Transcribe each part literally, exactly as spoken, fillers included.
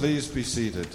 Please be seated.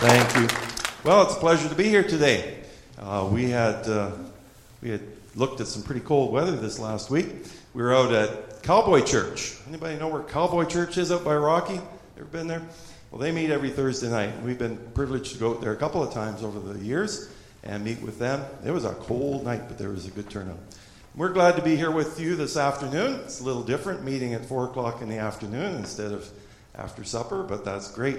Thank you. Well, it's a pleasure to be here today. Uh, we had uh, we had looked at some pretty cold weather this last week. We were out at Cowboy Church. Anybody know where Cowboy Church is out by Rocky? Ever been there? Well, they meet every Thursday night. We've been privileged to go out there a couple of times over the years and meet with them. It was a cold night, but there was a good turnout. We're glad to be here with you this afternoon. It's a little different, meeting at four o'clock in the afternoon instead of after supper, but that's great.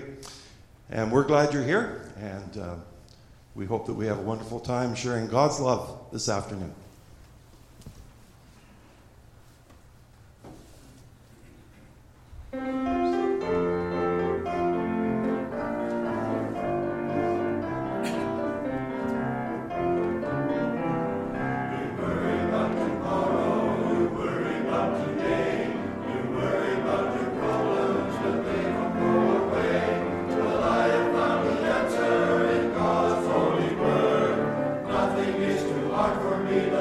And we're glad you're here, and uh, we hope that we have a wonderful time sharing God's love this afternoon. Thank you.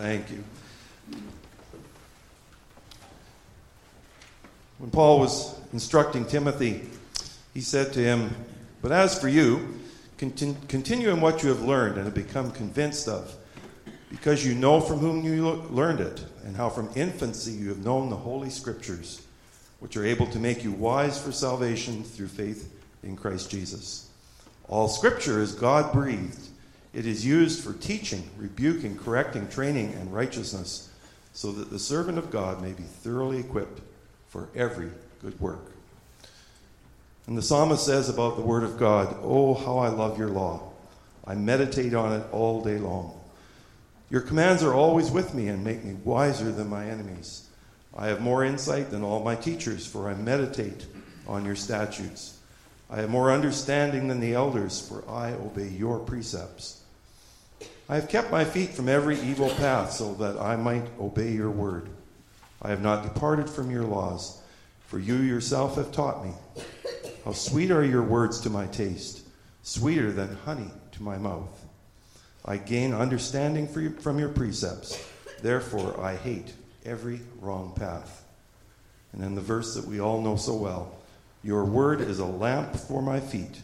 Thank you. When Paul was instructing Timothy, he said to him, "But as for you, continu- continue in what you have learned and have become convinced of, because you know from whom you lo- learned it, and how from infancy you have known the Holy Scriptures, which are able to make you wise for salvation through faith in Christ Jesus. All Scripture is God-breathed. It is used for teaching, rebuking, correcting, training, and righteousness, so that the servant of God may be thoroughly equipped for every good work." And the psalmist says about the Word of God, "Oh, how I love your law. I meditate on it all day long. Your commands are always with me and make me wiser than my enemies. I have more insight than all my teachers, for I meditate on your statutes. I have more understanding than the elders, for I obey your precepts. I have kept my feet from every evil path, so that I might obey your word. I have not departed from your laws, for you yourself have taught me. How sweet are your words to my taste, sweeter than honey to my mouth. I gain understanding from your precepts, therefore I hate every wrong path." And then the verse that we all know so well, "Your word is a lamp for my feet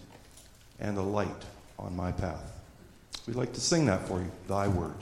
and a light on my path." We'd like to sing that for you, "Thy Word."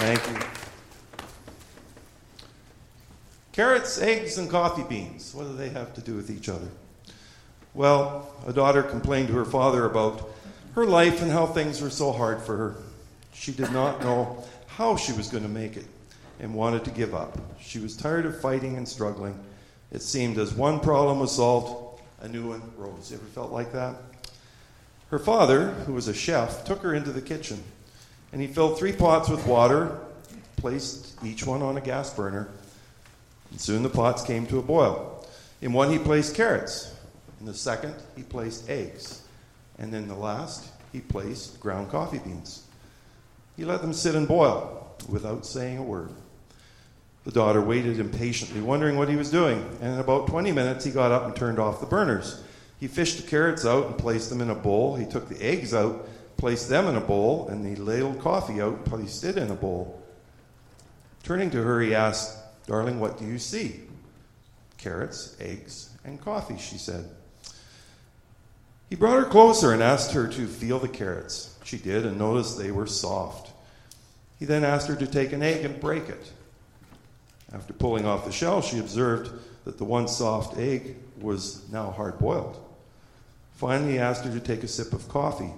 Thank you. Carrots, eggs, and coffee beans. What do they have to do with each other? Well, a daughter complained to her father about her life and how things were so hard for her. She did not know how she was going to make it and wanted to give up. She was tired of fighting and struggling. It seemed as one problem was solved, a new one rose. You ever felt like that? Her father, who was a chef, took her into the kitchen, and he filled three pots with water, placed each one on a gas burner, and soon the pots came to a boil. In one he placed carrots, in the second he placed eggs, and in the last he placed ground coffee beans. He let them sit and boil without saying a word. The daughter waited impatiently, wondering what he was doing, and in about twenty minutes he got up and turned off the burners. He fished the carrots out and placed them in a bowl. He took the eggs out, placed them in a bowl, and he ladled coffee out and placed it in a bowl. Turning to her, he asked, "Darling, what do you see?" "Carrots, eggs, and coffee," she said. He brought her closer and asked her to feel the carrots. She did and noticed they were soft. He then asked her to take an egg and break it. After pulling off the shell, she observed that the once soft egg was now hard-boiled. Finally, he asked her to take a sip of coffee.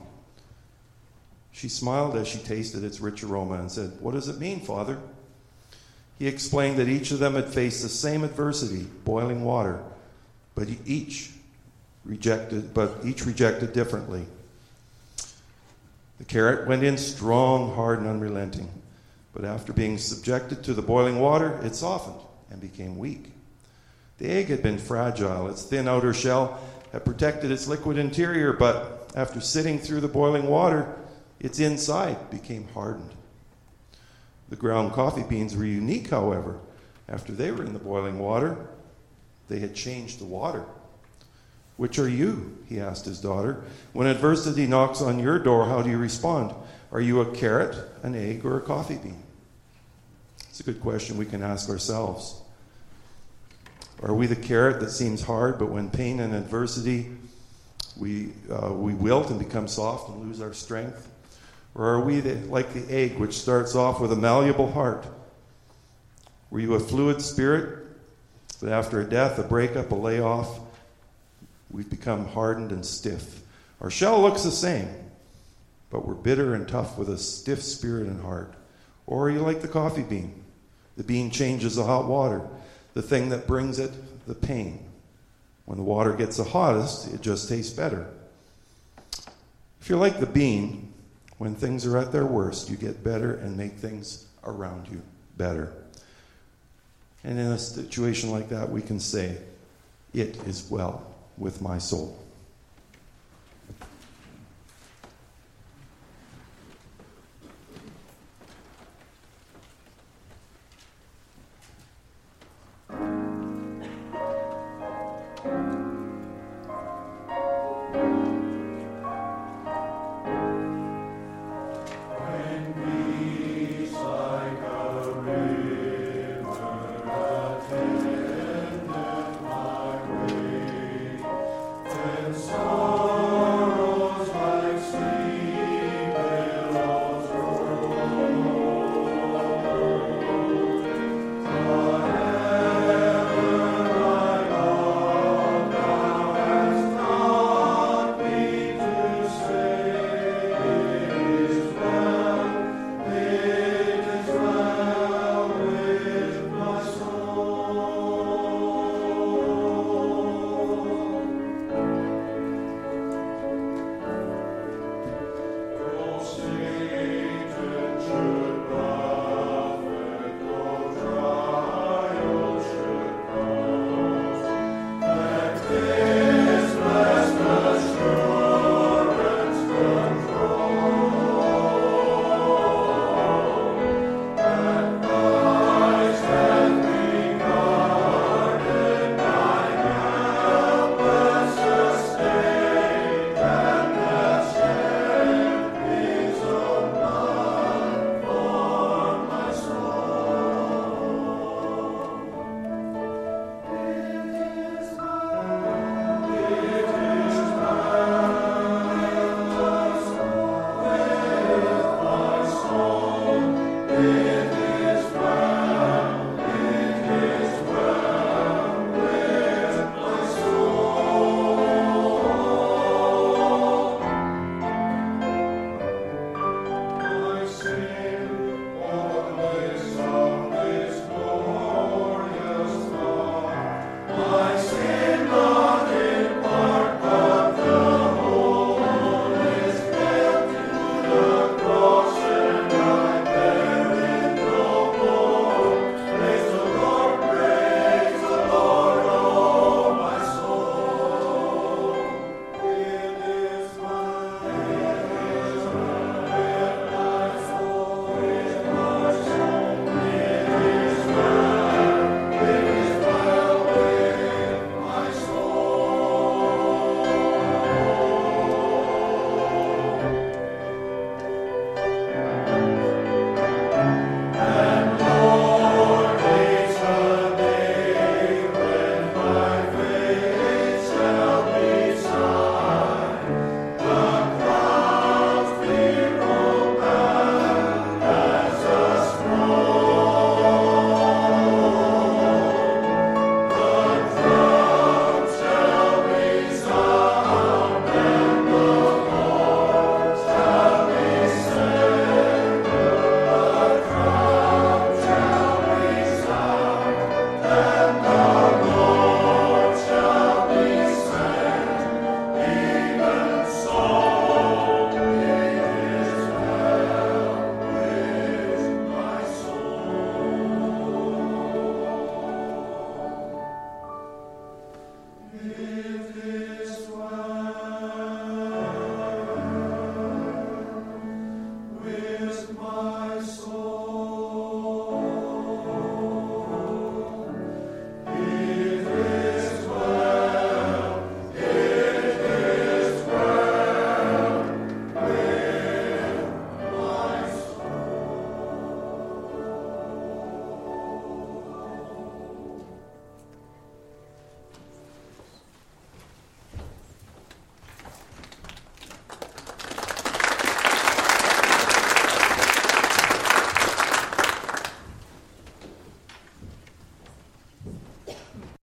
She smiled as she tasted its rich aroma and said, "What does it mean, Father?" He explained that each of them had faced the same adversity, boiling water, but each rejected, but each rejected differently. The carrot went in strong, hard, and unrelenting, but after being subjected to the boiling water, it softened and became weak. The egg had been fragile. Its thin outer shell had protected its liquid interior, but after sitting through the boiling water, its inside became hardened. The ground coffee beans were unique, however. After they were in the boiling water, they had changed the water. "Which are you?" he asked his daughter. "When adversity knocks on your door, how do you respond? Are you a carrot, an egg, or a coffee bean?" It's a good question we can ask ourselves. Are we the carrot that seems hard, but when pain and adversity, we uh, we wilt and become soft and lose our strength? Or are we the, like the egg, which starts off with a malleable heart? Were you a fluid spirit that after a death, a breakup, a layoff, we've become hardened and stiff? Our shell looks the same, but we're bitter and tough with a stiff spirit and heart. Or are you like the coffee bean? The bean changes the hot water, the thing that brings it the pain. When the water gets the hottest, it just tastes better. If you're like the bean, when things are at their worst, you get better and make things around you better. And in a situation like that, we can say, "It is well with my soul."